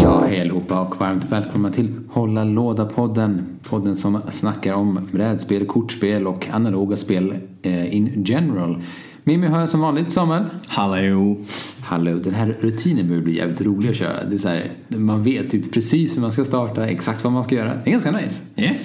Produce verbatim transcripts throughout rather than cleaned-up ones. Ja, hej allihopa och varmt välkomna till Hålla Låda-podden. Podden som snackar om brädspel, kortspel och analoga spel eh, in general. Med mig har jag som vanligt Samuel. Hallå. Hallå, den här rutinen börjar bli jävligt rolig att köra. Det är så här, man vet typ precis hur man ska starta, exakt vad man ska göra. Det är ganska nice. Yeah.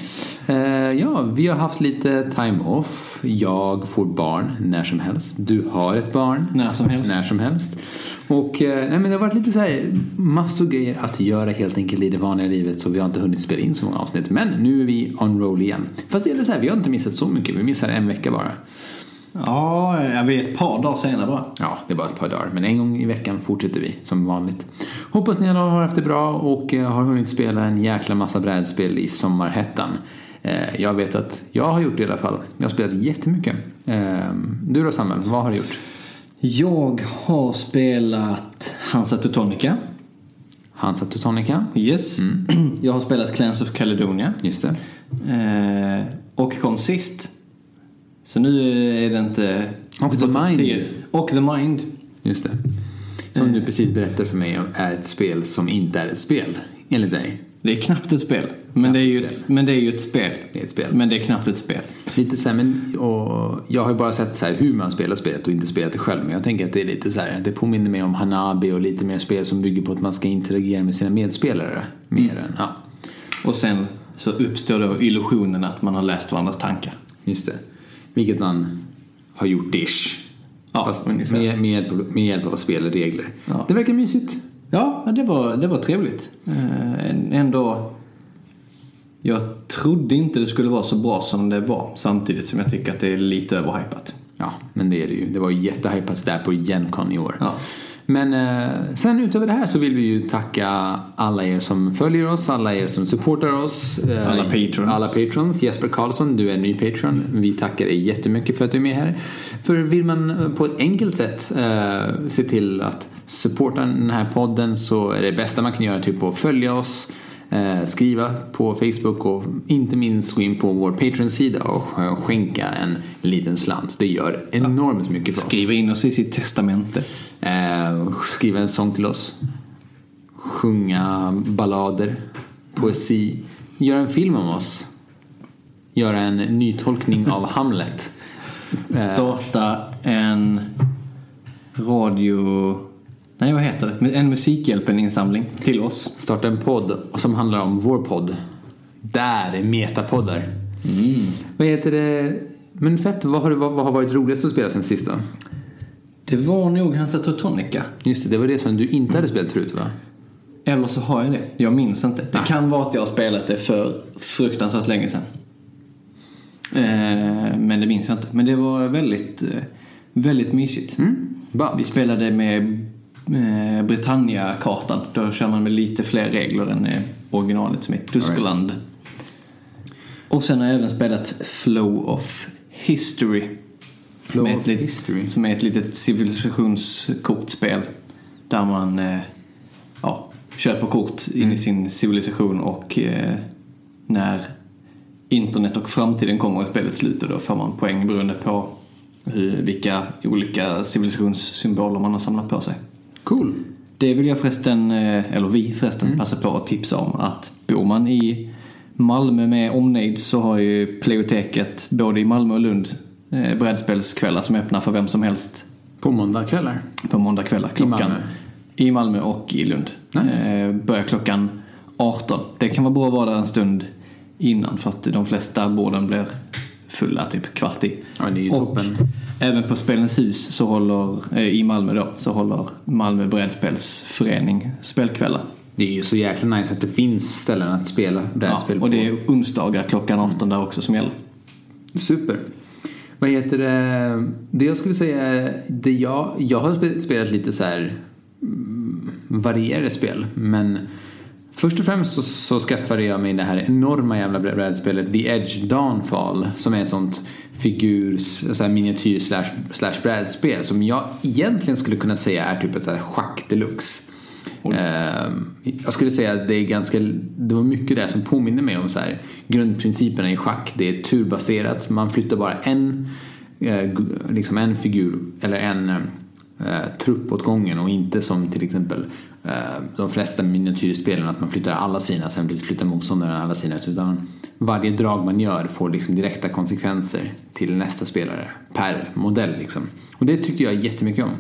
Uh, ja, vi har haft lite time off. Jag får barn när som helst. Du har ett barn när som helst. När som helst. Och uh, nej, men det har varit lite så här massor grejer att göra helt enkelt i det vanliga livet, så vi har inte hunnit spela in så många avsnitt. Men nu är vi on roll igen. Fast det är så här, vi har inte missat så mycket. Vi missar en vecka bara. Ja, jag vet, ett par dagar senare bara. Ja, det är bara ett par dagar. Men en gång i veckan fortsätter vi som vanligt. Hoppas ni alla har haft det bra och har hunnit spela en jäkla massa brädspel i sommarhettan. Jag vet att jag har gjort det i alla fall. Jag har spelat jättemycket. Du då Samuel, vad har du gjort? Jag har spelat Hansa Teutonica. Hansa Teutonica? Yes. Mm. Jag har spelat Clans of Caledonia. Just det. Och kom sist. Så nu är det inte... Och The Mind. Och The Mind. Just det. Som du precis berättade för mig om är ett spel som inte är ett spel, enligt dig. Det är knappt ett spel. Men, knappt det, är ju ett, men det är ju ett spel. Det är ett spel. Men det är knappt ett spel. Lite så här, men, och jag har ju bara sett så här hur man spelar spelet och inte spelat det själv. Men jag tänker att det är lite så här, det påminner mig om Hanabi och lite mer spel som bygger på att man ska interagera med sina medspelare. Mer mm. än, ja. Och sen så uppstår då illusionen att man har läst varandras tankar. Just det. Vilket man har gjort ish. Ja, fast med, med, hjälp av, med hjälp av spelregler. Ja. Det verkar mysigt. Ja, det var, det var trevligt. Äh, ändå, jag trodde inte det skulle vara så bra som det var. Samtidigt som jag tycker att det är lite överhypat. Ja, men det är det ju. Det var ju jättehypat där på GenCon i år. Ja. Men eh, sen utöver det här så vill vi ju tacka alla er som följer oss, alla er som supportar oss, eh, alla patrons. Alla patrons. Jesper Karlsson, du är ny patron. Vi tackar dig jättemycket för att du är med här. För vill man på ett enkelt sätt eh, se till att supporta den här podden, så är det bästa man kan göra typ att följa oss, eh, skriva på Facebook och inte minst gå in på vår Patreon-sida och skänka en liten slant. Det gör enormt mycket för oss. Skriva in oss i sitt testamente. Eh, skriva en sång till oss, sjunga ballader, poesi, göra en film om oss, göra en nytolkning av Hamlet, eh. starta en radio nej vad heter det en musikhjälpen insamling till oss, starta en podd som handlar om vår podd, där är metapoddar. mm. Vad heter det men fett, vad har, vad, vad har varit roligast att spela sen sist då? Det var nog Hansa Teutonica. Just det, det var det som du inte hade spelat förut va? Eller så har jag det, jag minns inte. Det ah. kan vara att jag har spelat det för fruktansvärt länge sedan. eh, Men det minns jag inte. Men det var väldigt, väldigt mysigt. mm. Vi spelade med eh, Britannia-kartan. Då kör man med lite fler regler än eh, originalet som är Tyskland. Right. Och sen har jag även spelat Flow of History. Som är, ett, som är ett litet civilisationskortspel där man eh, ja, köper kort in mm. i sin civilisation och eh, när internet och framtiden kommer och spelet slutar, då får man poäng beroende på hur, vilka olika civilisationssymboler man har samlat på sig. Cool. Det vill jag förresten, eh, eller vi förresten mm. passa på att tipsa om att bor man i Malmö med omnejd, så har ju Playoteket både i Malmö och Lund brädspelskvällar som öppnar för vem som helst på måndagkvällar. På måndagkvällar klockan i Malmö, i Malmö och i Lund. Nice. Börjar klockan arton. Det kan vara bra att vara där en stund innan, för att de flesta borden blir fulla typ kvart i. Ja, det är ju toppen. Även på Spelens hus så håller i Malmö då så håller Malmö Brädspelsförening spelkvällar. Det är ju så jäkla nice att det finns ställen att spela brädspel. Ja, och det är onsdagar klockan arton mm. där också som gäller. Super. Vad heter det? Det jag skulle säga, det jag, jag har spelat lite så här varierade spel, men först och främst så, så skaffade jag mig det här enorma jävla brädspelet The Edge Dawnfall, som är ett sånt figur, så här miniatyr slash, slash brädspel som jag egentligen skulle kunna säga är typ ett så här schack deluxe. Oh. Jag skulle säga att det är ganska, det var mycket där som påminner mig om så här grundprinciperna i schack. Det är turbaserat, man flyttar bara en eh, liksom en figur eller en eh, trupp åt gången, och inte som till exempel eh, de flesta miniatyrspelen att man flyttar alla sina, sen flyttar motståndaren alla sina, utan varje drag man gör får liksom direkta konsekvenser till nästa spelare per modell liksom. Och det tyckte jag jättemycket om.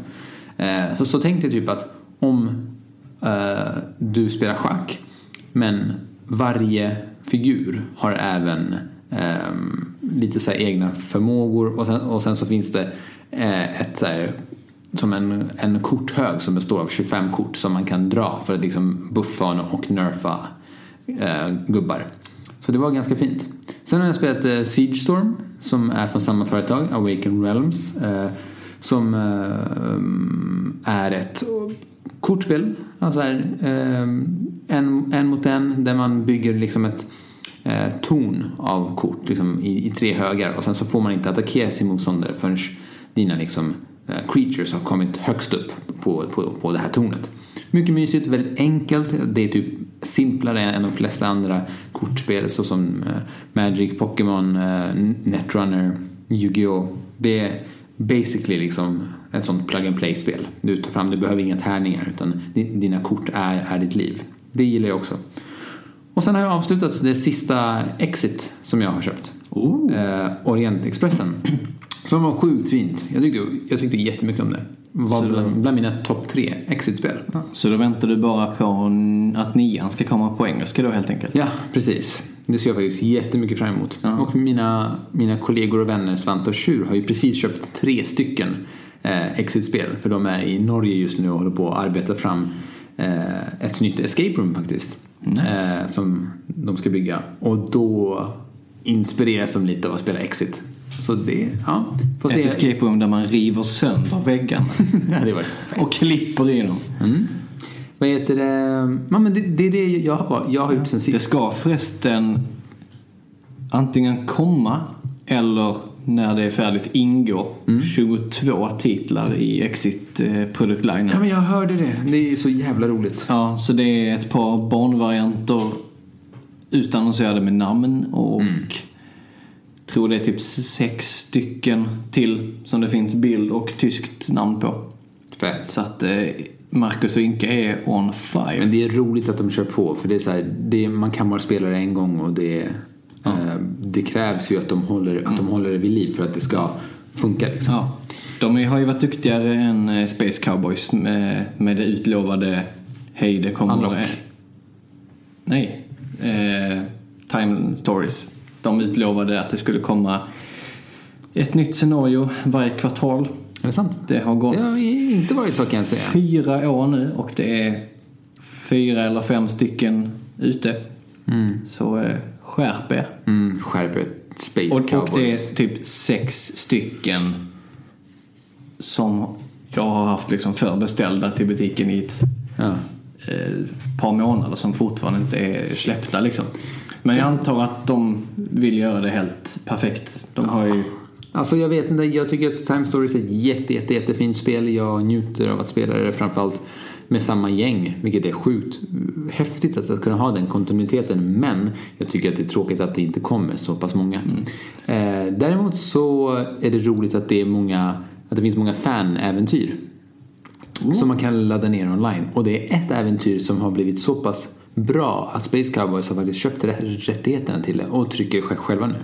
eh, så, så tänkte jag typ att om eh, du spelar schack, men varje figur har även eh, lite så här egna förmågor, och sen, och sen så finns det eh, ett så här, som en, en korthög som består av tjugofem kort som man kan dra för att liksom buffa och nerfa eh, gubbar. Så det var ganska fint. Sen har jag spelat eh, Siege Storm, som är från samma företag, Awaken Realms, eh, som eh, är ett kortspel, alltså här, eh, en, en mot en, där man bygger liksom ett eh, torn av kort liksom i, i tre högar, och sen så får man inte attackera sin motståndare förrän dina liksom, eh, creatures har kommit högst upp på, på, på det här tornet. Mycket mysigt, väldigt enkelt. Det är typ simplare än de flesta andra kortspel, såsom eh, Magic, Pokémon, eh, Netrunner, Yu-Gi-Oh. Det är basically liksom ett sånt plug-and-play-spel. Du tar fram, du behöver inga tärningar, utan dina kort är, är ditt liv. Det gillar jag också. Och sen har jag avslutat det sista Exit som jag har köpt. Oh. Eh, Orientexpressen. Som var sjukt fint. Jag tyckte, jag tyckte jättemycket om det. Var bland, bland mina topp tre Exit-spel. Ja. Så då väntar du bara på att nian ska komma på engelska då helt enkelt? Ja, precis. Det ser jag faktiskt jättemycket fram emot. Ja. Och mina, mina kollegor och vänner Svante och Tjur har ju precis köpt tre stycken Eh, Exit-spel, för de är i Norge just nu och håller på att arbeta fram eh, ett nytt escape room faktiskt. Nice. eh, Som de ska bygga, och då inspireras de lite av att spela Exit. Så det, ja, ett se. Escape room där man river sönder väggarna ja, och klipper igenom. Mm. Vad heter det? Ja, men det, det är det jag har, jag har gjort sen sist. Det ska förresten antingen komma eller när det är färdigt ingår mm. tjugotvå titlar i Exit produktlinen. Ja, men jag hörde det. Det är så jävla roligt. Ja, så det är ett par barnvarianter utannonserade med namn och mm. tror det är typ sex stycken till som det finns bild och tyskt namn på. Fett. Så att Marcus och Inka är on fire. Men det är roligt att de kör på, för det är så här, det är, man kan bara spela det en gång, och det är ja. Det krävs ju att de håller att mm. de håller det vid liv för att det ska funka liksom. Ja. De har ju varit duktigare än Space Cowboys med, med det utlovade hej det kommer en... Nej. Eh, Time Stories. De utlovade att det skulle komma ett nytt scenario varje kvartal. Är det sant? Det har gått. Det har inte varit så, kan jag säga. Fyra år nu, och det är fyra eller fem stycken ute. Mm. Så eh, skärp er. Mm, skärp er. Space och, Cowboys. Och det är typ sex stycken som jag har haft liksom förbeställda till butiken i ett ja. eh, par månader, som fortfarande inte är släppta liksom. Men jag antar att de vill göra det helt perfekt. De har ju... Alltså jag vet inte, jag tycker att Time Stories är ett jätte, jätte, jättefint spel. Jag njuter av att spela det, framförallt med samma gäng, vilket är sjukt häftigt att, att kunna ha den kontinuiteten. Men jag tycker att det är tråkigt att det inte kommer så pass många. Mm. Eh, däremot så är det roligt att det, är många, att det finns många fanäventyr mm. som man kan ladda ner online. Och det är ett äventyr som har blivit så pass bra att Space Cowboys har faktiskt köpt rättigheterna till det och trycker själva nu.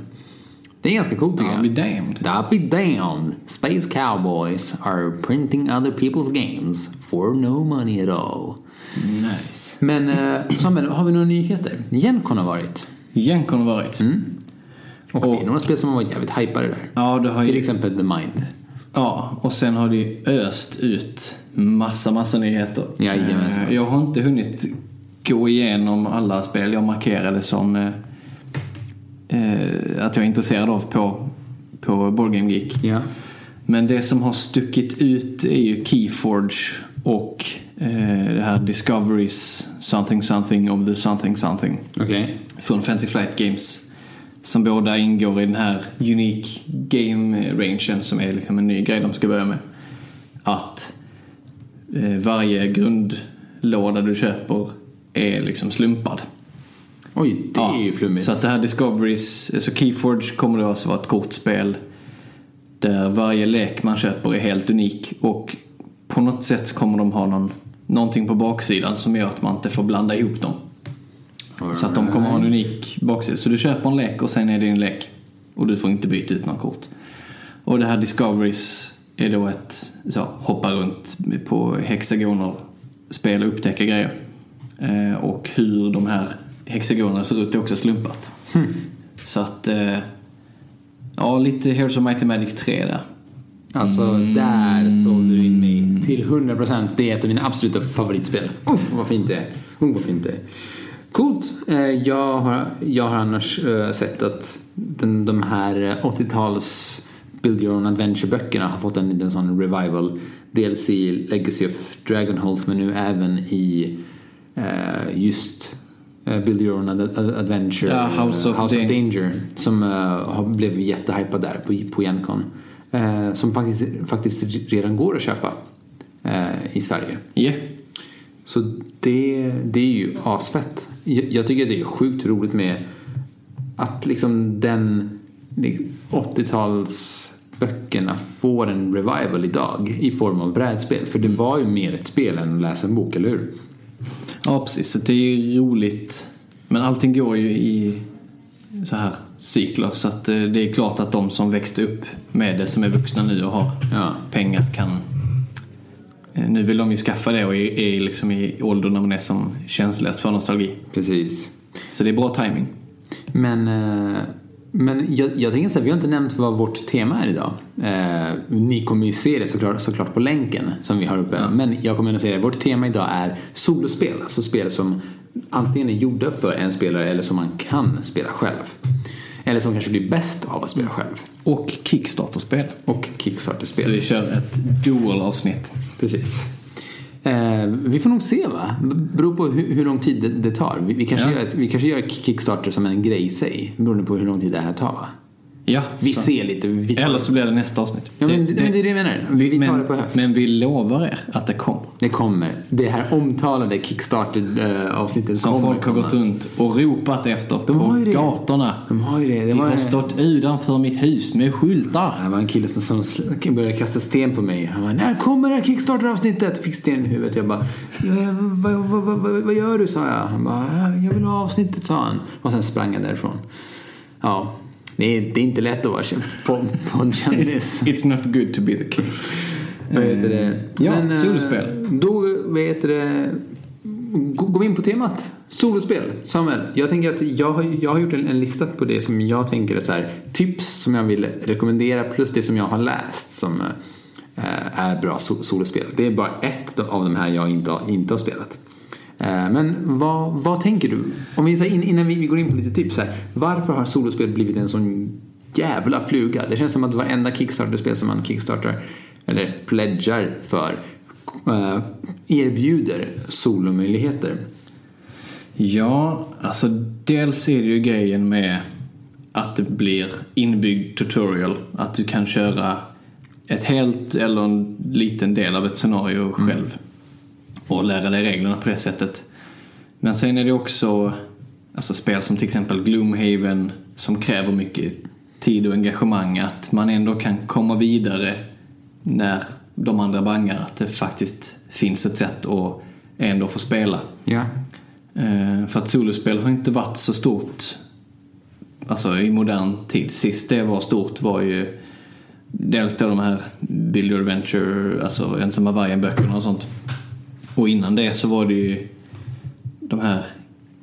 Det är ganska coolt. I'll be damned. I'll be damned. Space Cowboys are printing other people's games for no money at all. Nice. Men eh, Samuel, har vi några nyheter? GenCon har varit. GenCon har varit. Mm. Och, och det är några spel som har varit jävligt hypade där. Ja, det har till ju... exempel The Mind. Ja, och sen har det ju öst ut massa, massa nyheter. Jajamensan. Jag har inte hunnit gå igenom alla spel. Jag markerade som... Eh, att jag är intresserad av på, på Board Game Geek. Yeah. Men det som har stuckit ut är ju Keyforge och eh, det här Discoveries Something Something of the Something Something. Okay. Från Fancy Flight Games, som båda ingår i den här Unique Game Rangen, som är liksom en ny grej de ska börja med. Att eh, varje grundlåda du köper är liksom slumpad. Oj, det ja, är ju flummigt. Så att det här Discoveries, så Keyforge kommer det alltså vara ett kortspel där varje lek man köper är helt unik, och på något sätt kommer de ha någon, någonting på baksidan som gör att man inte får blanda ihop dem. Right. Så att de kommer ha en unik baksida. Så du köper en lek och sen är det en lek, och du får inte byta ut några kort. Och det här Discoveries är då ett så, hoppa runt på hexagoner, spela och upptäcka grejer. Eh, och hur de här hexagonerna ser ut är också slumpat. Hmm. Så att eh, ja, lite Heroes of Might and Magic tre där. Alltså mm. där såg du in mig till hundra procent. Det är ett av mina absoluta favoritspel. Oh, vad fint det är. Oh, vad fint det är. Coolt. Jag har, jag har annars sett att den, de här åttio-tals Build Your Own Adventure-böckerna har fått en liten sån revival. Dels i Legacy of Dragonholt, men nu även i eh, just Build Your Own Adventure, ja, House, of, House Dan- of Danger, som eh, har blivit jättehypad där på, på GenCon. Eh, som faktiskt, faktiskt redan går att köpa eh, i Sverige. Ja. Yeah. Så det, det är ju asfett. Jag, jag tycker det är sjukt roligt med att liksom den åttio-talsböckerna får en revival idag i form av brädspel. För det var ju mer ett spel än att läsa en bok, eller hur? Ja, precis. Så det är ju roligt. Men allting går ju i så här cykler. Så att det är klart att de som växte upp med det, som är vuxna nu och har ja. pengar, kan... Nu vill de ju skaffa det och är liksom i åldern när man är som känsligast för nostalgi. Precis. Så det är bra timing. Men... Eh... Men jag, jag tänker så här, vi har inte nämnt vad vårt tema är idag. Eh, ni kommer ju se det såklart, såklart på länken som vi har uppe. Ja. Men jag kommer att säga det. Vårt tema idag är solospel. Alltså spel som antingen är gjorda för en spelare eller som man kan spela själv. Eller som kanske blir bäst av att spela själv. Och kickstarterspel. Och kickstarterspel. Så vi kör ett dual-avsnitt. Precis. Eh, vi får nog se, va? Beror på hur, hur lång tid det, det tar. Vi, vi, kanske ja. gör, vi kanske gör Kickstarter som en grej i sig, beroende på hur lång tid det här tar, va? Ja. Vi så. ser lite. Vi tar... Eller så blir det nästa avsnitt. Ja, men det, det, men det är det jag menar. Vi, vi tar men, det på höft. Men vi lovar er att det kommer. Det kommer. Det här omtalade Kickstarter-avsnittet äh, som kommer, folk har komma. gått runt och ropat efter de på det. gatorna. De har ju det. De, de har, har stått utanför mitt hus med skyltar. Det var en kille som, som började kasta sten på mig. Han bara, när kommer det här Kickstarter-avsnittet? Fick sten i huvudet. Jag bara, vad, vad, vad, vad, vad gör du, sa jag. Han bara, jag vill ha avsnittet, sa han. Och sen sprang han därifrån. Ja. Nej, det är inte lätt att vara poddkändis. It's, it's not good to be the king. Vad heter det? Ja, men, solospel. Då, vad heter det? Går vi in på temat. Solospel, Samuel. Jag tänker att jag har, jag har gjort en, en lista på det som jag tänker är så här, tips som jag vill rekommendera plus det som jag har läst som eh, är bra so- solospel. Det är bara ett av de här jag inte har, inte har spelat. Men vad, vad tänker du? Om vi, innan vi går in på lite tips här, varför har solospel blivit en sån jävla fluga? Det känns som att varenda Kickstarter-spel som man kickstartar eller pledgar för erbjuder solomöjligheter. Ja, alltså dels är det ju grejen med att det blir inbyggd tutorial, att du kan köra ett helt eller en liten del av ett scenario själv. Mm. Och lära dig reglerna på det sättet. Men sen är det också alltså spel som till exempel Gloomhaven som kräver mycket tid och engagemang, att man ändå kan komma vidare när de andra bangar, att det faktiskt finns ett sätt att ändå få spela. Ja. För att solospel har inte varit så stort alltså i modern tid. Sist det var stort var ju dels då de här Build Your Adventure, alltså ensamma vargen-böckerna och sånt. Och innan det så var det ju de här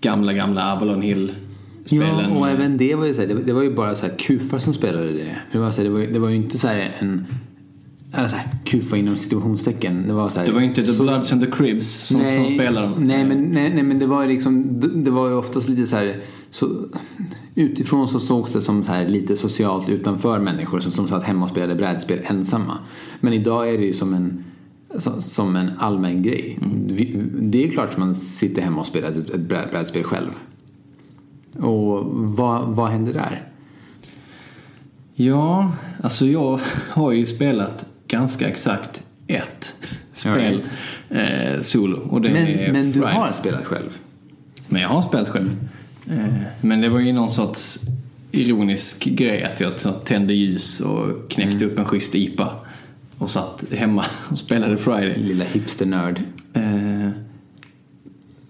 gamla, gamla Avalon Hill-spelen. Ja, och även det var ju så här, det, det var ju bara så här kufar som spelade det. Det var, så här, det, var det var ju inte så här en... Eller så här, kufa inom situationstecken. Det var så här, det var ju inte The Bloods and the Cribs som, nej, som spelade dem. Nej, men, nej, nej, men det var ju liksom... Det, det var ju oftast lite så här... Så, utifrån så sågs det som så här, lite socialt utanför människor som, som satt hemma och spelade brädspel ensamma. Men idag är det ju som en... som en allmän grej. Det är klart att man sitter hemma och spelar ett brädspel själv. Och vad, vad händer där? Ja, alltså jag har ju spelat ganska exakt ett spel right. eh, solo. Och det men är men du har spelat själv? Men jag har spelat själv. Eh, men det var ju någon sorts ironisk grej att jag tände ljus och knäckte mm. upp en schysst I P A och satt hemma och spelade Friday. Lilla hipster-nörd. Eh,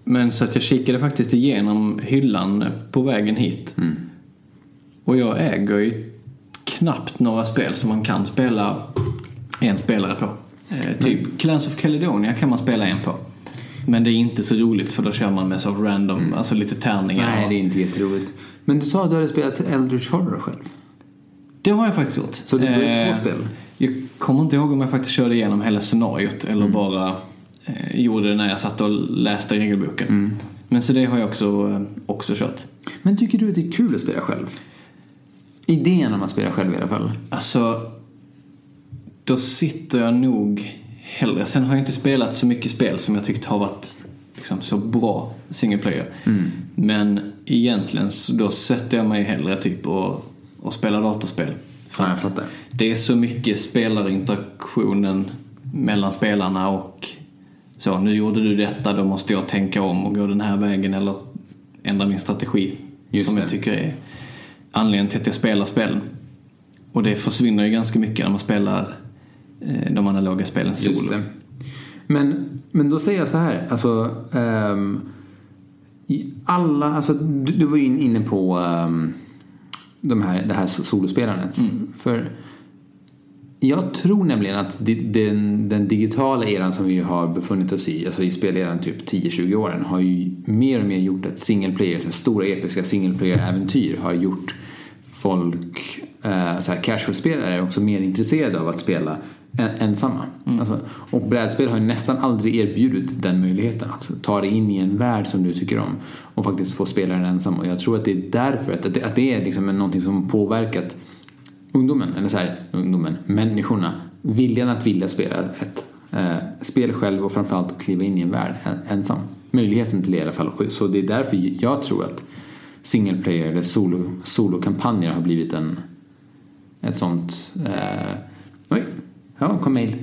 men så att jag kikade faktiskt igenom hyllan på vägen hit. Mm. Och jag äger ju knappt några spel som man kan spela en spelare på. Eh, typ mm. Clans of Caledonia kan man spela en på. Men det är inte så roligt för då kör man med så random, mm. alltså lite tärningar. Nej, det är inte jätteroligt. Men du sa att du hade spelat Eldritch Horror själv. Det har jag faktiskt gjort. Så du började eh, två spel? Jag kommer inte ihåg om jag faktiskt körde igenom hela scenariot eller mm. bara eh, gjorde det när jag satt och läste regelboken. Mm. Men så det har jag också, också kört. Men tycker du att det är kul att spela själv? Idén om att spela själv i alla fall. Alltså, då sitter jag nog hellre. Sen har jag inte spelat så mycket spel som jag tyckt har varit liksom så bra single player. Mm. Men egentligen då sätter jag mig hellre typ och, och spelar datorspel. Ja, jag fattar. Det är så mycket spelarinteraktionen mellan spelarna och så, nu gjorde du detta, då måste jag tänka om och gå den här vägen eller ändra min strategi. Just som det. Jag tycker är anledningen till att jag spelar spelen. Och det försvinner ju ganska mycket när man spelar de analoga spelen solo. Men, men då säger jag så här, alltså um, alla, alltså du, du var ju inne på um, de här, det här solospelandet. Mm. För jag tror nämligen att den, den digitala eran som vi har befunnit oss i, alltså i speleran typ tio till tjugo åren, har ju mer och mer gjort att single player, så stora episka single player äventyr har gjort folk, eh, så här casual-spelare, är också mer intresserade av att spela ensamma. Mm. Alltså, och brädspel har ju nästan aldrig erbjudit den möjligheten att ta dig in i en värld som du tycker om och faktiskt få spela den ensam. Och jag tror att det är därför att det, att det är liksom någonting som påverkat ungdomen, eller så här, ungdomen, människorna, viljan att vilja spela ett eh, spel själv och framförallt att kliva in i en värld ensam. Möjligheten till det i alla fall. Så det är därför jag tror att single player eller solo, solokampanjer har blivit en ett sånt eh, oj, ja, kom mail.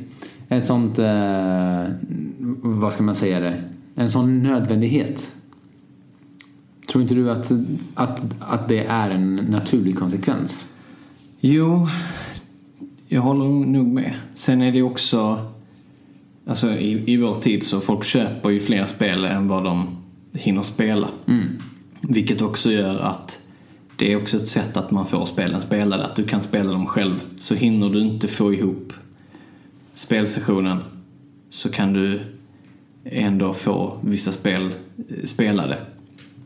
Ett sånt eh, vad ska man säga det? En sån nödvändighet. Tror inte du att, att, att det är en naturlig konsekvens? Jo, jag håller nog med. Sen är det också alltså i, i vår tid så folk köper ju fler spel än vad de hinner spela. Mm. Vilket också gör att det är också ett sätt att man får spelen spelade, att du kan spela dem själv. Så hinner du inte få ihop spelsessionen så kan du ändå få vissa spel spelade.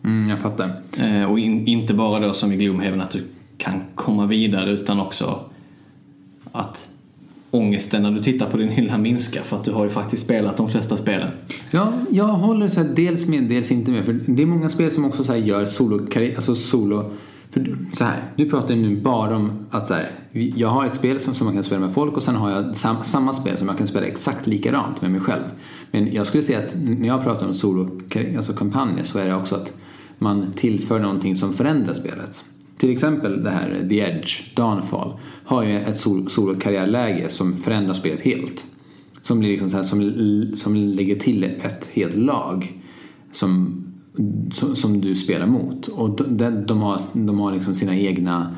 Mm, jag fattar. Eh, och in, inte bara då som i Gloomhaven att du kan komma vidare, utan också att ångesten när du tittar på din hylla minskar för att du har ju faktiskt spelat de flesta spelen. Ja, jag håller så här, dels med, dels inte med, för det är många spel som också så här gör solo, alltså solo, för så här, du pratar ju nu bara om att så här, jag har ett spel som, som man kan spela med folk och sen har jag sam, samma spel som jag kan spela exakt likadant med mig själv. Men jag skulle säga att när jag pratar om solo, alltså kampanjer, så är det också att man tillför någonting som förändrar spelet. Till exempel det här The Edge Dawnfall har ju ett sol- solokarriärläge som förändrar spelet helt. Som blir liksom så här, som, som lägger till ett helt lag som, som, som du spelar mot. Och de, de har, de har liksom sina egna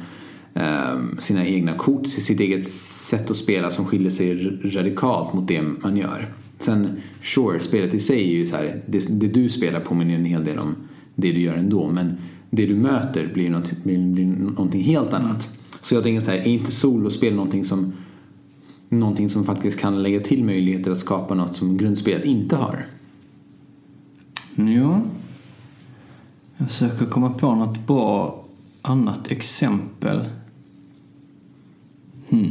eh, sina egna kort, sitt eget sätt att spela som skiljer sig radikalt mot det man gör. Sen sure, spelet i sig är ju så här, det, det du spelar påminner en hel del om det du gör ändå, men det du möter blir något, blir någonting helt annat. Så jag tänker så här, är inte solospel någonting som någonting som faktiskt kan lägga till möjligheter att skapa något som grundspelet inte har? Ja. Jag försöker komma på något bra annat exempel. Hmm.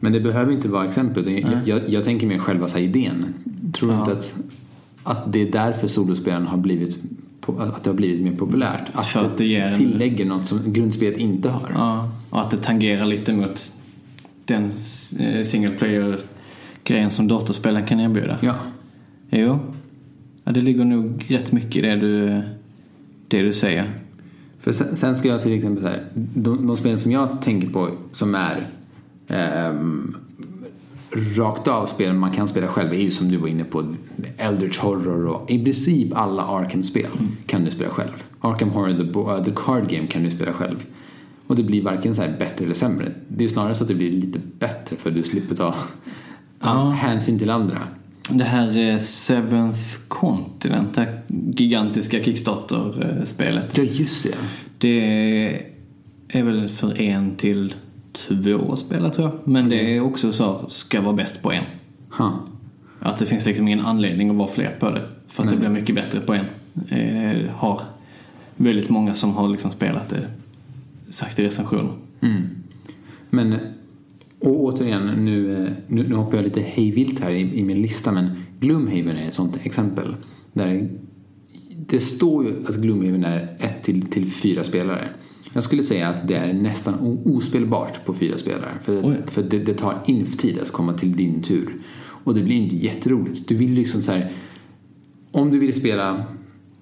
Men det behöver inte vara exempel. Jag, jag, jag tänker mer själva så här idén. Tror du ja. inte att, att det är därför solospelen har blivit, att det har blivit mer populärt, att, att det ger tillägger något som grundspelet inte har. Ja, och att det tangerar lite mot den single player grejen som datorspelen kan erbjuda. Ja. Jo. Ja, det ligger nog rätt mycket i det du det du säger. För sen, sen ska jag till exempel så här, de, de spel som jag tänker på som är ehm, rakt av spel man kan spela själv är ju, som du var inne på, Eldritch Horror, och i princip alla Arkham-spel mm. kan du spela själv. Arkham Horror, the, bo- uh, the Card Game kan du spela själv. Och det blir varken så här bättre eller sämre. Det är snarare så att det blir lite bättre, för du slipper ta ja. hänsyn till andra. Det här Seventh Continent, det här gigantiska Kickstarter-spelet. Ja, just det. Det är väl för en till två spelare, tror jag. Men det är också så, ska vara bäst på en. Huh. Att det finns liksom ingen anledning att vara fler på det. För att Nej. det blir mycket bättre på en. Eh, har väldigt många som har liksom spelat det, sagt i recensioner. Mm. Men... Och återigen, nu, nu, nu hoppar jag lite hejvilt här i, i min lista, men Gloomhaven är ett sånt exempel. Där det står ju att Gloomhaven är ett till, till fyra spelare. Jag skulle säga att det är nästan ospelbart på fyra spelare. För, oh ja. för det, det tar inftid att komma till din tur. Och det blir inte jätteroligt. Du vill liksom så här, om du vill spela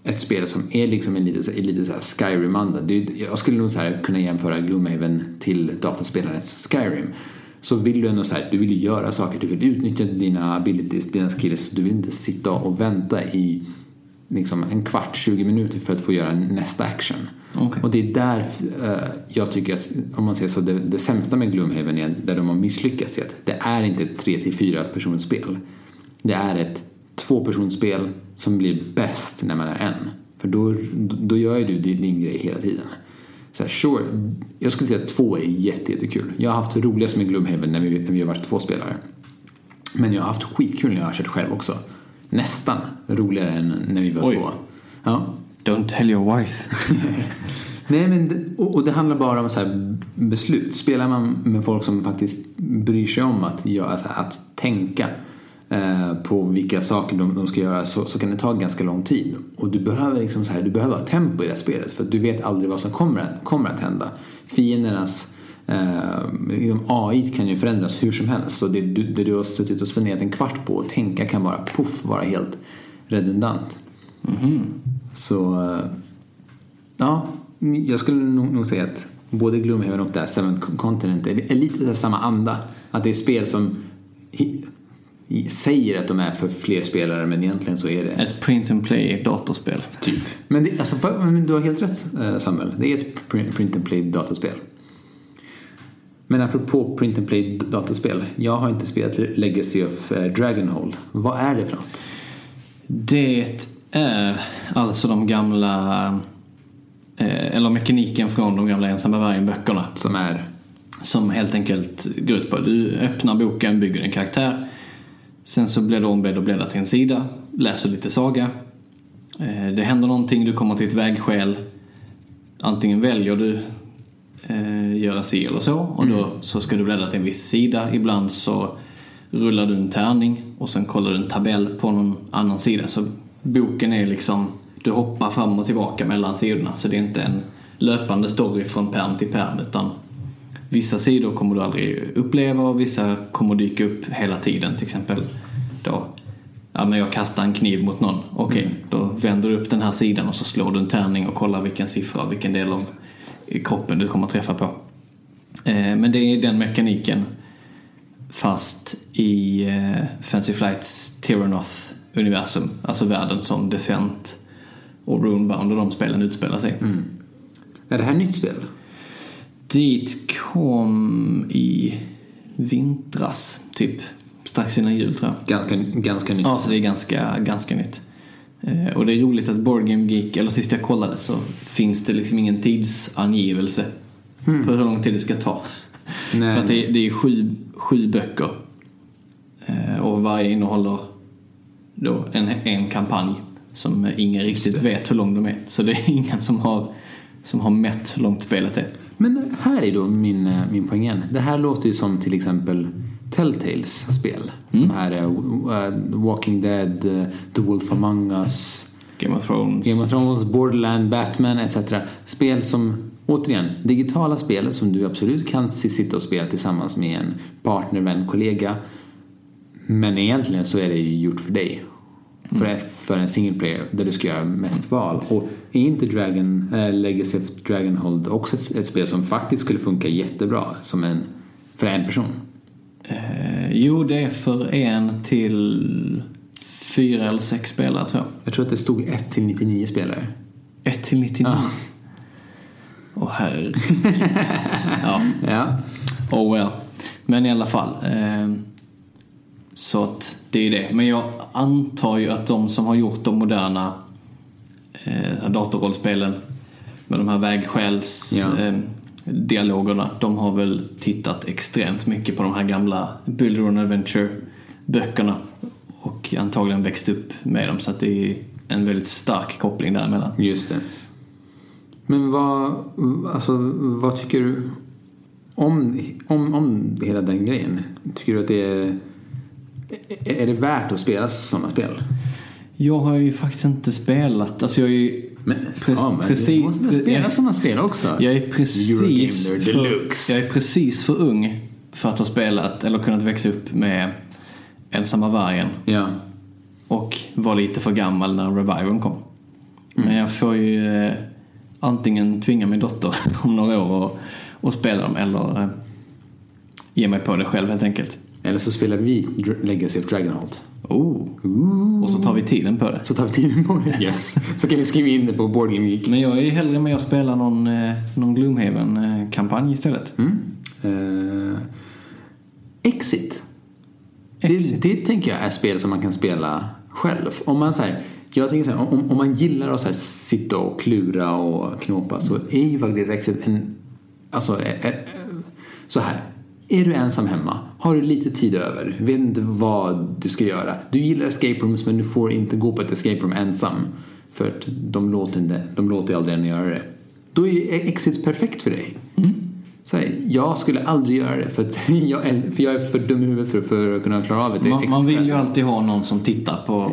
ett spel som är liksom en lite, lite så här Skyrim-anda. Jag skulle nog så här kunna jämföra Gloomhaven till dataspelets Skyrim. Så vill du ändå så här, du vill göra saker, du vill utnyttja dina abilities, dina skills, du vill inte sitta och vänta i liksom en kvart, tjugo minuter för att få göra nästa action. Okay. Och det är där uh, jag tycker att, om man säger så, det, det sämsta med Gloomhaven är där de har misslyckats i att det är inte ett tre till fyra personspel. Det är ett två personspel som blir bäst när man är en. För då, då gör ju du din, din grej hela tiden. Så här, sure. Jag skulle säga att två är jätte, jättekul. Jag har haft roligast med Gloomhaven när vi, när vi har varit två spelare. Men jag har haft skitkul när jag har kört själv också. Nästan roligare än när vi var Oj. två. Ja. Don't tell your wife. Nej, men, och, och det handlar bara om så här beslut. Spelar man med folk som faktiskt bryr sig om att, ja, att, att tänka eh, på vilka saker de, de ska göra, så, så kan det ta ganska lång tid. Och du behöver liksom så här, du behöver ha tempo i det här spelet, för du vet aldrig vad som kommer, kommer att hända. Fiendernas eh, A I kan ju förändras hur som helst. Så det, det du har suttit och spenderat en kvart på och tänka kan bara puff, vara helt redundant. Mm-hmm. Så ja, jag skulle nog, nog säga att både Gloomhaven och det här Seventh Continent är lite så här samma anda. Att det är spel som säger att de är för fler spelare, men egentligen så är det ett print and play datorspel typ. Men, det, alltså, för, men du har helt rätt, Samuel. Det är ett print and play datorspel. Men apropå print and play datorspel, jag har inte spelat Legacy of Dragonholt. Vad är det för något? Det är alltså de gamla eh, eller mekaniken från de gamla ensamma vargen-böckerna, som är som helt enkelt går ut på, du öppnar boken, bygger en karaktär, sen så blir du ombedd att bläddra till en sida, läser lite saga, eh, det händer någonting, du kommer till ett vägskäl, antingen väljer du eh, göra si eller så, och då mm. så ska du bläddra till en viss sida, ibland så rullar du en tärning och sen kollar du en tabell på någon annan sida, så boken är liksom, du hoppar fram och tillbaka mellan sidorna, så det är inte en löpande story från pärm till pärm, utan vissa sidor kommer du aldrig uppleva och vissa kommer dyka upp hela tiden. Till exempel då, ja, men jag kastar en kniv mot någon, okej, mm. då vänder du upp den här sidan och så slår du en tärning och kollar vilken siffra, vilken del av kroppen du kommer träffa på. eh, men det är den mekaniken, fast i eh, Fantasy Flights Tyrannoth universum, alltså världen som Descent och Runebound och de spelen utspelar sig. Mm. Är det här nytt spel? Dit kom i vintras typ, strax innan jul, tror jag. Ganska, ganska nytt. Ja, så det är ganska, ganska nytt. Eh, och det är roligt att Board Game Geek, eller sist jag kollade så finns det liksom ingen tidsangivelse mm. på hur lång tid det ska ta. Nej. För att det, det är sju, sju böcker eh, och varje innehåller då en, en kampanj som ingen riktigt vet hur lång de är. Så det är ingen som har, som har mätt hur långt spelet är. Men här är då min, min poäng igen. Det här låter ju som till exempel Telltales spel. Mm. De här uh, Walking Dead, uh, The Wolf Among Us, Game of Thrones, Game of Thrones, Borderland, Batman et cetera. Spel som, återigen, digitala spel som du absolut kan sitta och spela tillsammans med en partner, vän, kollega. Men egentligen så är det ju gjort för dig. Mm. För, för en single player där du ska göra mest val. Och är inte Dragon, äh, Legacy of Dragonhold också ett, ett spel som faktiskt skulle funka jättebra som en, för en person? Eh, jo, det är för en till fyra eller sex spelare, tror jag. Jag tror att det stod ett till nittionio spelare. ett till nittionio? Ja. Och här. ja. ja. Oh well. Men i alla fall. Eh, så att det är det. Men jag antar ju att de som har gjort de moderna eh, datorrollspelen med de här vägskäls ja. eh, dialogerna, de har väl tittat extremt mycket på de här gamla Builder and Adventure böckerna och antagligen växt upp med dem, så att det är en väldigt stark koppling däremellan. Just det. Men vad, alltså, vad tycker du om, om, om hela den grejen? Tycker du att det är, är det värt att spela sådana spel? Jag har ju faktiskt inte spelat, alltså jag är ju men, precis, ja, men precis, måste man spela jag, sådana spel också. Jag är precis för, jag är precis för ung för att ha spelat eller kunnat växa upp med Ensamma vargen. Ja. Och var lite för gammal när Reviven kom. Mm. Men jag får ju eh, antingen tvinga min dotter om några år och, och spela dem, eller eh, ge mig på det själv helt enkelt. Eller så spelar vi Legacy of Dragonholt. Oh. Ooh. Och så tar vi tiden på det. Så tar vi tiden på det. Yes. Så kan vi skriva in det på Board Game Geek. Men jag är hellre med att spela någon, eh, någon Gloomhaven-kampanj istället. Mm. Eh, Exit. Det, det tänker jag är spel som man kan spela själv. Om man så här, jag tänker så här, om, om man gillar att så här, sitta och klura och knåpa, så är ju faktiskt Exit en, alltså är, är, så här. Är du ensam hemma? Har du lite tid över? Vet inte vad du ska göra? Du gillar escape rooms, men du får inte gå på ett escape room ensam, för att de låter inte, de låter aldrig en göra det. Då är Exit perfekt för dig. Mm. Så här, jag skulle aldrig göra det, för, att jag, är, för jag är för dum i huvudet för, för att kunna klara av det. Man, man vill ju alltid ha någon som tittar på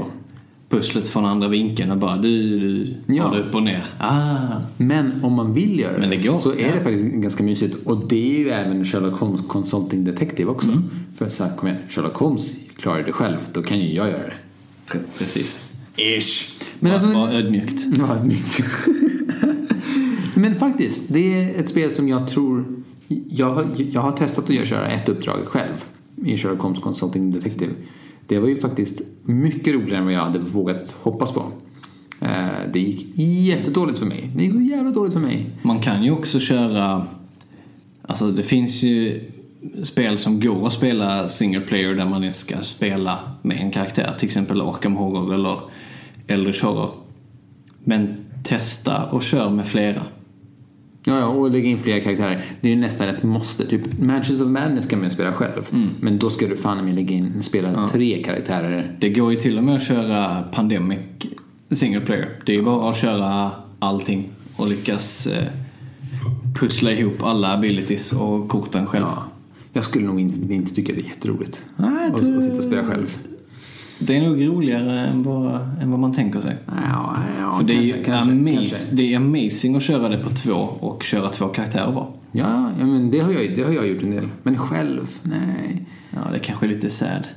pusslet från andra vinkeln och bara du, du, ja. Håller upp och ner. Ah. Men om man vill göra det, det går, så är ja. Det faktiskt ganska mysigt. Och det är ju även Sherlock Holmes Consulting Detective också. Mm. För så här, kom igen, Sherlock Holmes klarar det själv, då kan ju jag göra det. Precis. Ish. Men var, alltså, var ödmjukt. Var ödmjukt. Men faktiskt, det är ett spel som jag tror jag, jag har testat att köra ett uppdrag själv i Sherlock Holmes Consulting Detective. Det var ju faktiskt mycket roligare än vad jag hade vågat hoppas på. Det gick jättedåligt för mig. Det gick jävligt dåligt för mig. Man kan ju också köra, alltså det finns ju spel som går att spela single player där man ska spela med en karaktär, till exempel Arkham Horror eller Eldritch Horror. Men testa och kör med flera. Ja, ja, och lägga in flera karaktärer. Det är ju nästan ett måste. Typ Matches of Madness kan man spela själv. Mm. Men då ska du fan med lägga in spela ja. tre karaktärer. Det går ju till och med att köra Pandemic single player. Det är ju bara att köra allting och lyckas eh, pussla ihop alla abilities och korten själv. Ja. Jag skulle nog inte, inte tycka det är jätteroligt att du... sitta och spela själv. Det är nog roligare än vad, än vad man tänker sig. Ja, ja, för det kanske, är ju kanske, amaz- kanske. Det är amazing att köra det på två och köra två karaktärer var. Ja, ja, men det har jag det har jag gjort en del. Men själv, nej. Ja, det är kanske lite sad.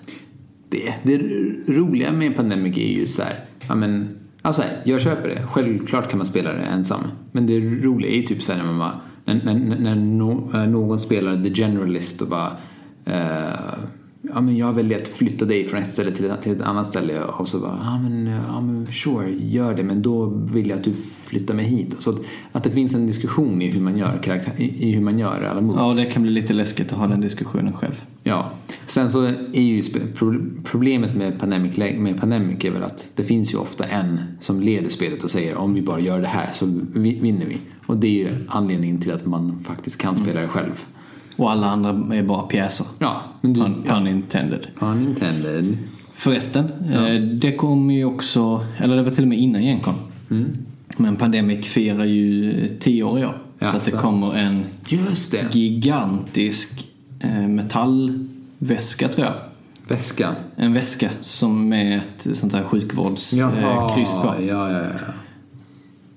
Det, det roliga med Pandemic är ju så här, ja men alltså här, jag köper det. Självklart kan man spela det ensam. Men det roliga är ju typ så här när man bara, när, när, när någon spelar The Generalist och bara uh, ja, men jag väljer att flytta dig från ett ställe till ett, till ett annat ställe, och så bara ja men, ja men sure, gör det, men då vill jag att du flyttar mig hit. Så att, att det finns en diskussion i hur man gör karaktär, i, i hur man gör alla moves. Ja, det kan bli lite läskigt att ha den diskussionen själv. Ja, sen så är ju problemet med Pandemic, med Pandemic är väl att det finns ju ofta en som leder spelet och säger om vi bara gör det här så vinner vi. Och det är ju anledningen till att man faktiskt kan spela det själv. Och alla andra är bara pjäser. Ja, men du, pun, pun intended. Pun intended. Förresten, ja. eh, det kom ju också, eller det var till och med innan GenCon. Mm. Men Pandemic firar ju tio år i år. Ja, så att det kommer en Just det. gigantisk eh, metallväska, tror jag. Väska? En väska som är ett sånt här sjukvårdskryss eh, på. Ja, ja, ja.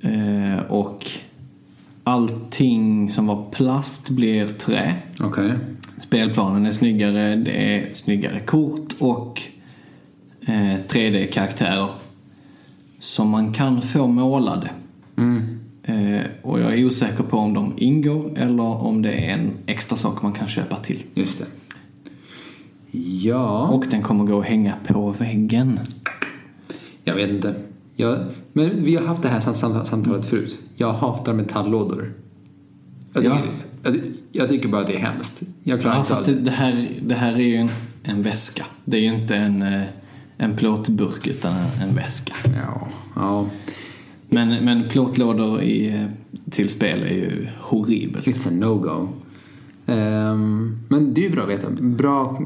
Eh, och... allting som var plast blir trä. Okay. Spelplanen är snyggare, det är snyggare kort och eh, tre D-karaktärer som man kan få målade. Mm. Eh, och jag är osäker på om de ingår eller om det är en extra sak man kan köpa till. Just det. Ja. Och den kommer gå och hänga på väggen. Jag vet inte. Jag... men vi har haft det här samt- samtalet förut. Jag hatar metallådor. Jag tycker, ja. jag, jag tycker bara att det är hemskt. Jag klarar ja, inte fast all... det, här, det här är ju en, en väska. Det är ju inte en, en plåtburk utan en, en väska. Ja, ja. Men, men plåtlådor i, till spel är ju horribelt. It's a no-go. Um, men det är ju bra att veta. Bra,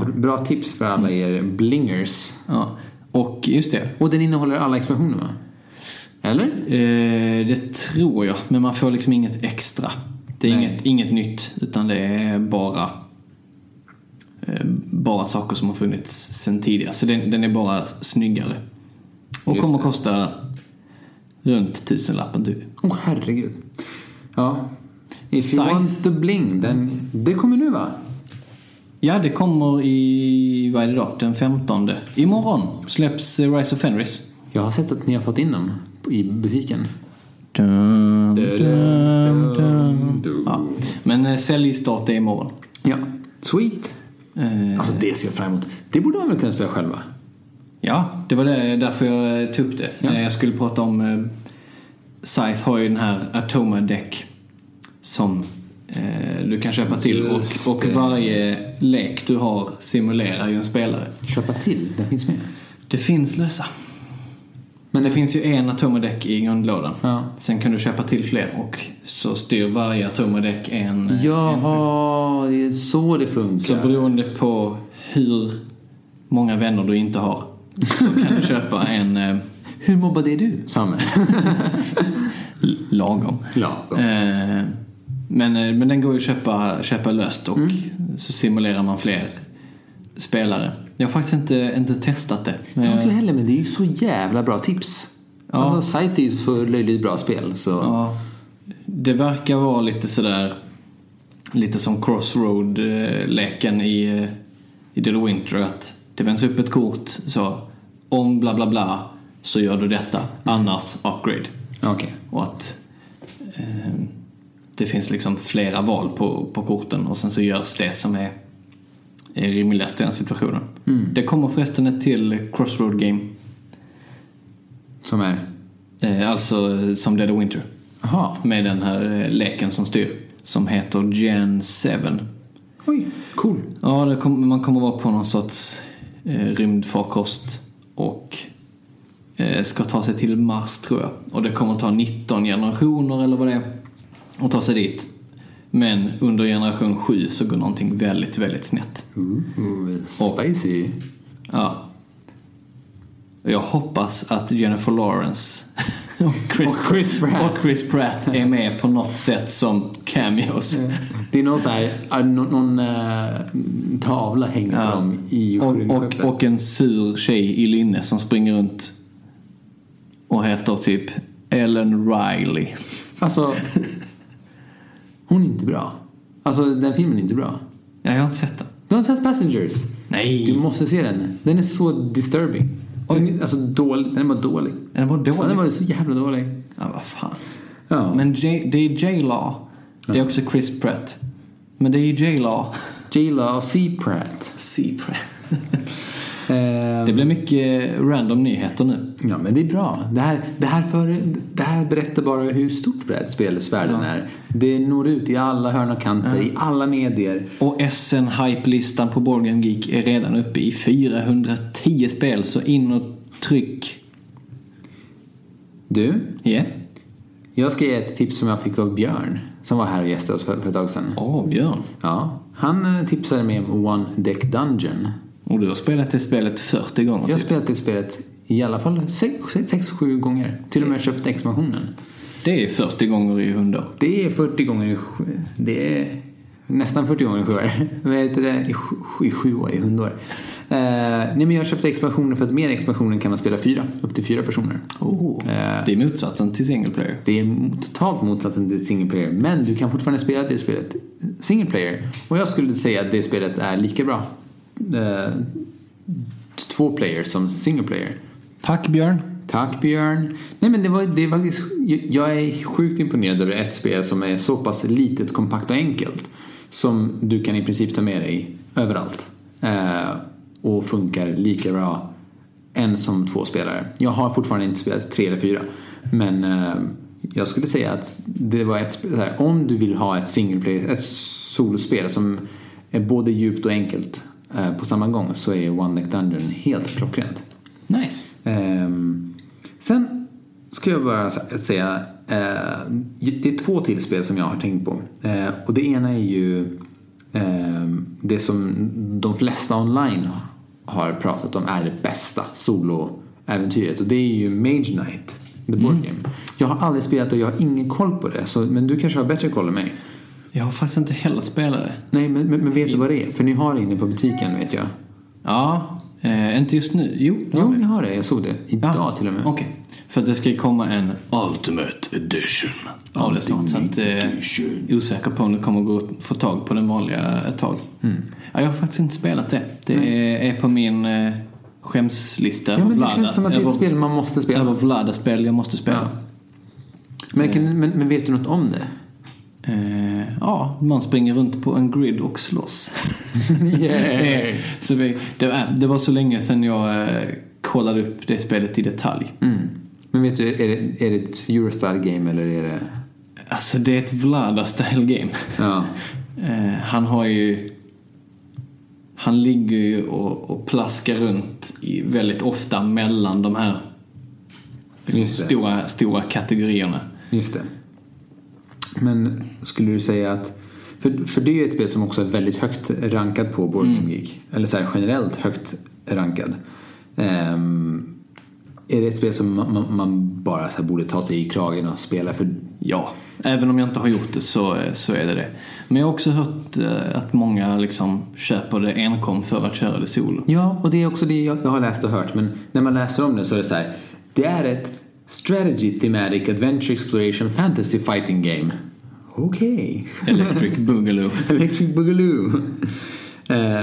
ja. bra tips för alla er blingers. Ja. Och just det. Och den innehåller alla expansioner, va? Eller? Eh, det tror jag. Men man får liksom inget extra. Det är inget, inget nytt. Utan det är bara eh, bara saker som har funnits sen tidigare. Så den, den är bara snyggare. Och just kommer det. Kosta runt tusenlappen typ. Åh, oh, herregud. Ja. If Scythe. You want the bling, den, det kommer nu, va? Ja, det kommer i, vad är det då? Den femtonde. Imorgon släpps Rise of Fenris. Jag har sett att ni har fått in dem i butiken. Dum, dum, dum, dum. Ja. Men säljstart är imorgon. Ja, sweet. Eh. Alltså det ser jag fram emot. Det borde man väl kunna spela själva. Ja, det var det, därför jag tog upp det. Ja. Jag skulle prata om eh, Scythe har ju den här Atoma Deck som eh, du kan köpa till. Just och, och varje lek du har simulerar ju en spelare. Köpa till, det finns med. Det finns lösa. Men det finns ju en atomodäck i grundlådan. Ja. Sen kan du köpa till fler och så styr varje atomodäck en... Jaha, en... det är så det funkar. Så beroende på hur många vänner du inte har så kan du köpa en... Hur mobbad är du, Samme? Lagom. Lagom. Eh, men, men den går ju att köpa, köpa löst och mm. så simulerar man fler spelare. Jag har faktiskt inte, inte testat det. Jag har inte heller, men det är ju så jävla bra tips. Ja. Site är ju så löjligt bra spel. Så. Ja. Det verkar vara lite sådär lite som Crossroad-leken i, i Dead Winter, att det vänds upp ett kort så om bla bla bla så gör du detta, annars upgrade. Okay. Och att eh, det finns liksom flera val på, på korten och sen så görs det som är är rimligast i den situationen. Mm. Det kommer förresten ett till Crossroad Game. Som är? Eh, alltså som Dead of Winter. Aha. Med den här leken som styr. Som heter Gen sju. Oj, cool. Ja, det kom, man kommer vara på någon sorts eh, rymdfarkost och eh, ska ta sig till Mars, tror jag. Och det kommer ta nitton generationer eller vad det är. Och ta sig dit. Men under generation sju så går någonting väldigt, väldigt snett. Ooh, spicy. Och, ja. Jag hoppas att Jennifer Lawrence och Chris, och Chris, Pratt. Och Chris Pratt är med på något sätt som cameos. Det är någon, så här, någon, någon uh, tavla hänger ja. Dem i och, och, och en sur tjej i linne som springer runt och heter typ Ellen Riley. Alltså... Hon är inte bra. Alltså den filmen är inte bra. Ja, jag har inte sett den. Du har inte sett Passengers? Nej. Du måste se den. Den är så disturbing. Den, alltså dålig. Den var dålig. Den var dålig. Den var så jävla dålig. Ja, vad fan. Ja. Men J, det är J-Law. Det är också Chris Pratt. Men det är J-Law. J-Law och C. Pratt. C. Pratt. Det blir mycket random nyheter nu. Ja, men det är bra. Det här, det här, för, det här berättar bara hur stort brädspelsvärlden ja. Är. Det når ut i alla hörn och kanter, ja. I alla medier. Och S N-hype-listan på Board Game Geek är redan uppe i fyrahundratio spel. Så in och tryck. Du? Ja? Yeah. Jag ska ge ett tips som jag fick av Björn, som var här och gästade oss för, för ett tag sedan. Åh, oh, Björn. Ja, han tipsade mig om One Deck Dungeon. Och du har spelat det spelet fyrtio gånger. Jag har typ. spelat det spelet i alla fall sex till sju gånger. Till och med köpt expansionen. Det är fyrtio gånger i hundra. Det är fyrtio gånger i sju. Det är nästan fyrtio gånger i sju år. Vad heter det? I sju, sju år, i hundra år. Uh, nej, men jag köpte expansionen för att med expansionen kan man spela fyra. Upp till fyra personer. Oh, uh, det är motsatsen till single player. Det är totalt motsatsen till single player. Men du kan fortfarande spela det spelet single player. Och jag skulle säga att det spelet är lika bra. Uh, två player som single player. Tack Björn. Tack Björn. Nej, men det var, det var, jag är sjukt imponerad över ett spel som är så pass litet, kompakt och enkelt som du kan i princip ta med dig överallt uh, och funkar lika bra en som två spelare. Jag har fortfarande inte spelat tre eller fyra, men uh, jag skulle säga att det var ett, så här, om du vill ha ett single player, ett solospel som är både djupt och enkelt eh, på samma gång, så är One Deck Dungeon helt klockrent. Nice. Eh, sen ska jag bara säga eh, det är två till spel som jag har tänkt på. Eh, och det ena är ju eh, det som de flesta online har pratat om är det bästa soloäventyret, och det är ju Mage Knight, The Board Game. Mm. Jag har aldrig spelat och jag har ingen koll på det, så, men du kanske har bättre koll än mig. Jag har faktiskt inte heller spelat det. Nej, men, men, men vet I... du vad det är? För ni har det inne på butiken, vet jag. Ja, eh, inte just nu. Jo, jo jag har det. Jag såg det idag ja. till och med. Okej, okay. För det ska ju komma en Ultimate Edition av det snart. Så att, eh, jag är osäker på om det kommer gå att få tag på den vanliga ett tag. Mm. Ja, jag har faktiskt inte spelat det. Det Nej. är på min... Eh, skämslista. Ja, men Vlada. Det känns som att det är ett spel man måste spela. Över Vlada-spel jag måste spela. Ja. Men, kan, men, men vet du något om det? Eh, ja, man springer runt på en grid och slåss. Yeah. Så vi, det, det var så länge sedan jag eh, kollade upp det spelet i detalj. Mm. Men vet du, är det, är det ett Eurostyle-game eller är det... Alltså, det är ett Vlada-style-game. Ja. eh, han har ju... Han ligger ju och, och plaskar runt i, väldigt ofta mellan de här liksom, stora, stora kategorierna. Just det. Men skulle du säga att... För, för det är ett spel som också är väldigt högt rankad på Board Game Geek. Mm. Eller så här, generellt högt rankad. Um, är det ett spel som man, man, man bara så här, borde ta sig i kragen och spela för... Ja, även om jag inte har gjort det så, så är det det. Men jag har också hört att många liksom köper det enkom för att köra det solo. Ja, och det är också det jag har läst och hört. Men när man läser om det så är det så här: det är ett strategy, thematic, adventure, exploration, fantasy, fighting game. Okej. Okay. Electric Boogaloo. Electric Boogaloo. Uh,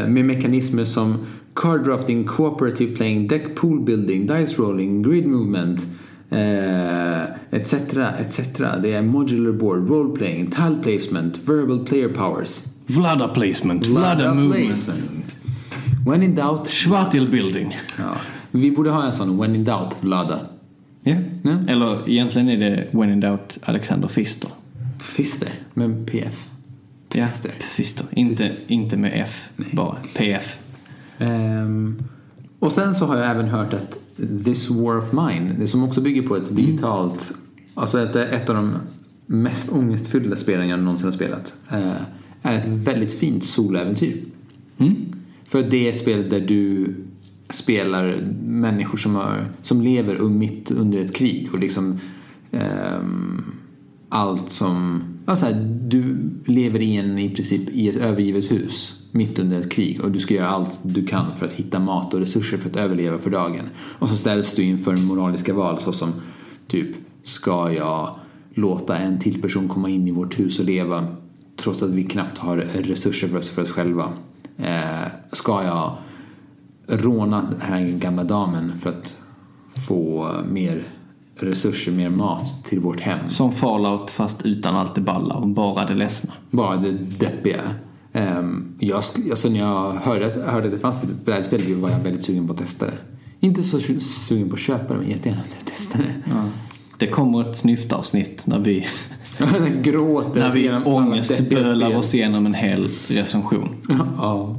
med mekanismer som card drafting, cooperative playing, deck pool building, dice rolling, grid movement... etc, etc. Det är modular board, role playing, tile placement, verbal player powers, Vlada placement, Vlada, Vlada movement placement. When in doubt, Schwartil building. Ja. Vi borde ha en sån when in doubt Vlada. Yeah. Ja. Eller egentligen är det when in doubt Alexander Fister. Fister, men P F. Fister. Ja, Fister, inte Fister. Inte med F. Nej. Bara P F. Um, och sen så har jag även hört att This War of Mine, det som också bygger på ett digitalt, mm. alltså ett, ett av de mest ångestfyllda spelen jag någonsin har spelat, eh, är ett väldigt fint soläventyr. Mm. För det är spel där du spelar människor som, har, som lever mitt under ett krig och liksom eh, allt som alltså här, du lever i en i princip i ett övergivet hus mitt under ett krig, och du ska göra allt du kan för att hitta mat och resurser för att överleva för dagen, och så ställs du inför moraliska val såsom typ, ska jag låta en till person komma in i vårt hus och leva trots att vi knappt har resurser för oss, för oss själva, eh, ska jag råna den här gamla damen för att få mer resurser, mer mat till vårt hem, som Fallout fast utan allt det balla och bara det ledsna, bara det deppiga. Um, jag, alltså när jag hörde, hörde att det fanns ett brädspel var jag väldigt sugen på att testa det. Inte så sugen på att köpa det, men jättegärna att jag testar det. Ja. Det kommer ett snyftavsnitt när vi gråter, när vi ångestbölar oss igenom en hel recension. Ja, ja.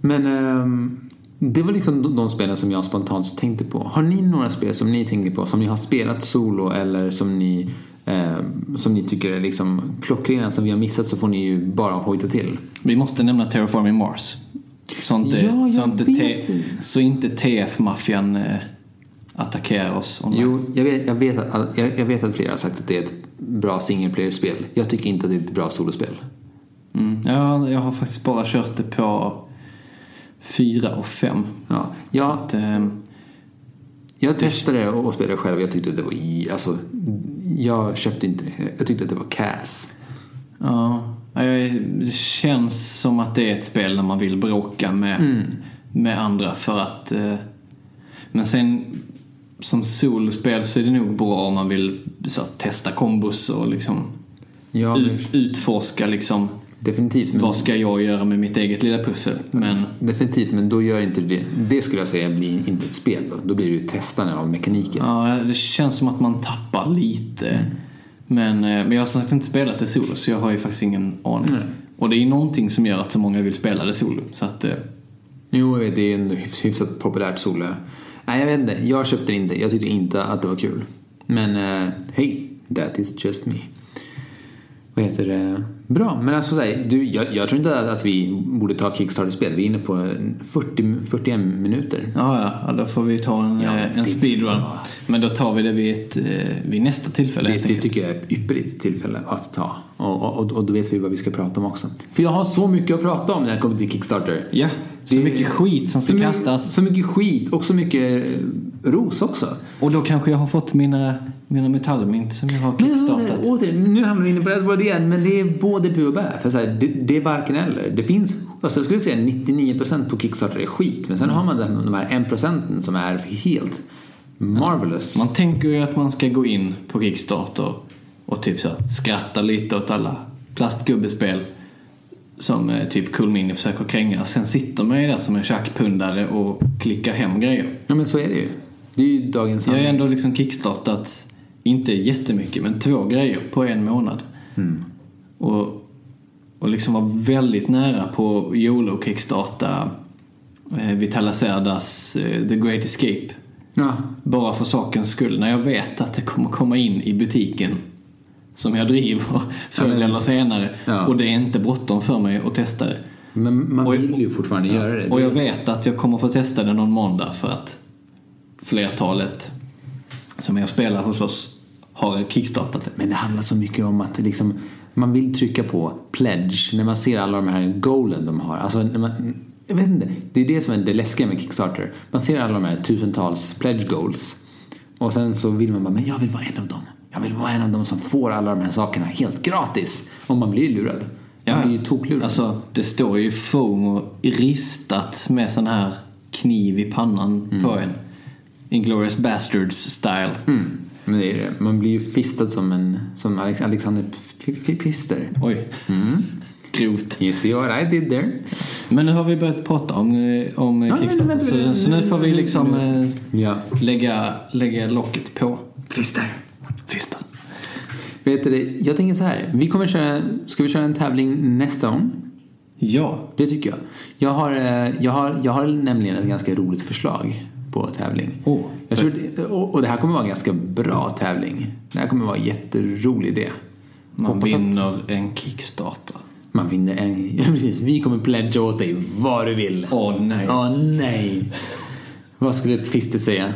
Men um, det var liksom de, de spelen som jag spontant tänkte på. Har ni några spel som ni tänker på, som ni har spelat solo eller som ni som ni tycker är liksom klockrena som vi har missat, så får ni ju bara hojta till. Vi måste nämna Terraforming Mars. Sånt är, ja, sånt te, så inte T F-maffian eh, attackerar oss. Online. Jo, jag vet, jag, vet att, jag, jag vet att flera har sagt att det är ett bra singleplayer-spel. Jag tycker inte att det är ett bra solospel. Mm. Ja, jag har faktiskt bara kört det på fyra och fem. Ja, jag, att, eh, jag testade det och spelade själv. Jag tyckte att det var i... Alltså, jag köpte inte det. Jag tyckte att det var kass. Ja, det känns som att det är ett spel när man vill bråka med, mm. med andra för att... Men sen som solospel så är det nog bra om man vill så, testa kombos och liksom ja, ut, utforska liksom Definitivt. Men... vad ska jag göra med mitt eget lilla pussel? Men... definitivt, men då gör inte det. Det skulle jag säga blir inte ett spel. Då, då blir det ju testande av mekaniken. Ja, det känns som att man tappar lite. Mm. Men, men jag har som sagt inte spelat det solo, så jag har ju faktiskt ingen aning. Mm. Och det är ju någonting som gör att så många vill spela det solo. Så att, jo, det är en hyfsat populärt solo. Nej, jag vet inte. Jag köpte inte. Jag tyckte inte att det var kul. Men uh, hej, that is just me. Vad heter det? Bra, men alltså, du, jag, jag tror inte att vi borde ta Kickstarter-spel. Vi är inne på fyrtio, fyrtioen minuter. Ja, ja, då får vi ta en, ja, en speedrun. Men då tar vi det vid, ett, vid nästa tillfälle. Det, det tycker jag är ett ypperligt tillfälle att ta. Och, och, och, och då vet vi vad vi ska prata om också. För jag har så mycket att prata om när jag kommer till Kickstarter. Ja, så det, mycket skit som ska så kastas. My, så mycket skit och så mycket ros också. Och då kanske jag har fått mina... mina metallmynt som jag har kickstartat. Men, återigen, nu hamnar vi inne på det, det igen, men det är både bu och bär. För så här, det, det är varken eller. Det finns, alltså jag skulle säga nittionio procent på Kickstarter är skit. Men sen mm. har man de, de här en procent som är helt marvelous. Man tänker ju att man ska gå in på Kickstarter och, och typ så här, skratta lite åt alla plastgubbespel som eh, typ Kulmini försöker kränga. Sen sitter man ju där som en tjackpundare och klickar hem grejer. Ja, men så är det ju. Det är ju dagens handling. Jag har ändå liksom kickstartat inte jättemycket, men två grejer på en månad. Mm. Och, och liksom var väldigt nära på YOLO Kickstarta eh, Vitala Serdas eh, The Great Escape. Ja. Bara för sakens skull. När jag vet att det kommer komma in i butiken som jag driver förr eller ja, senare. Ja. Och det är inte bråttom för mig att testa det. Men man vill och, ju fortfarande ja, göra det. Och jag vet att jag kommer få testa det någon måndag för att flertalet som jag spelar hos oss har kickstartat det. Men det handlar så mycket om att liksom, man vill trycka på pledge när man ser alla de här goalen de har. Alltså, när man, jag vet inte, det är det som är det läskiga med Kickstarter. Man ser alla de här tusentals pledge goals och sen så vill man bara, men jag vill vara en av dem. Jag vill vara en av dem som får alla de här sakerna helt gratis. Och man blir lurad. Man ja, blir ju toklurad. Alltså, det står ju FOMO ristat med sån här kniv i pannan mm. på en. Inglourious Bastards style. Mm. Men det är det. Man blir ju fistad som en som Alex- Alexander Pfister. Oj. Mm. Grovt. You see what I did there. Men nu har vi börjat prata om om ja, Kickstarter. Men, men, men, så, så nu får vi liksom eh, ja. lägga lägga locket på. Fister. Fister. Vet du, jag tänker så här, vi kommer köra ska vi köra en tävling nästa gång? Ja, det tycker jag. Jag har jag har jag har nämligen ett ganska roligt förslag på tävling. Oh, jag tror det, och, och det här kommer vara en ganska bra tävling. Det här kommer vara en jätterolig idé. Man hoppas vinner att, en Kickstarter. Man vinner en... Ja, precis. Vi kommer pledga åt dig vad du vill. Åh oh, nej. Åh oh, nej. Vad skulle Fister säga?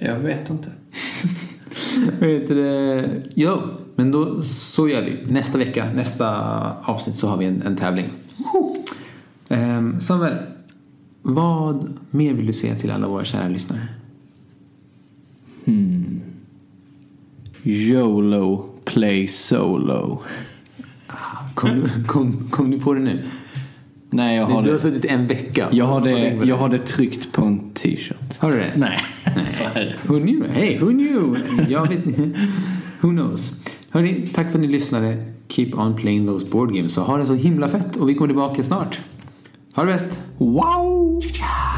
Jag vet inte. vet du Jo, men då så gör vi. Nästa vecka, nästa avsnitt så har vi en, en tävling. Um, Samuel, vad mer vill du säga till alla våra kära lyssnare? Hmm. YOLO play solo. Kom du, kom, kom du på det nu? Nej, jag har du, det. Du har suttit en vecka. Jag har det, jag har det tryckt på en t-shirt. Har du det? Nej. Nej. Who knew? Hey, who knew? Jag vet inte. Who knows? Hörrni, tack för att ni lyssnade. Keep on playing those board games. Så ha det så himla fett och vi kommer tillbaka snart. Ha det bäst. Wow! Tja!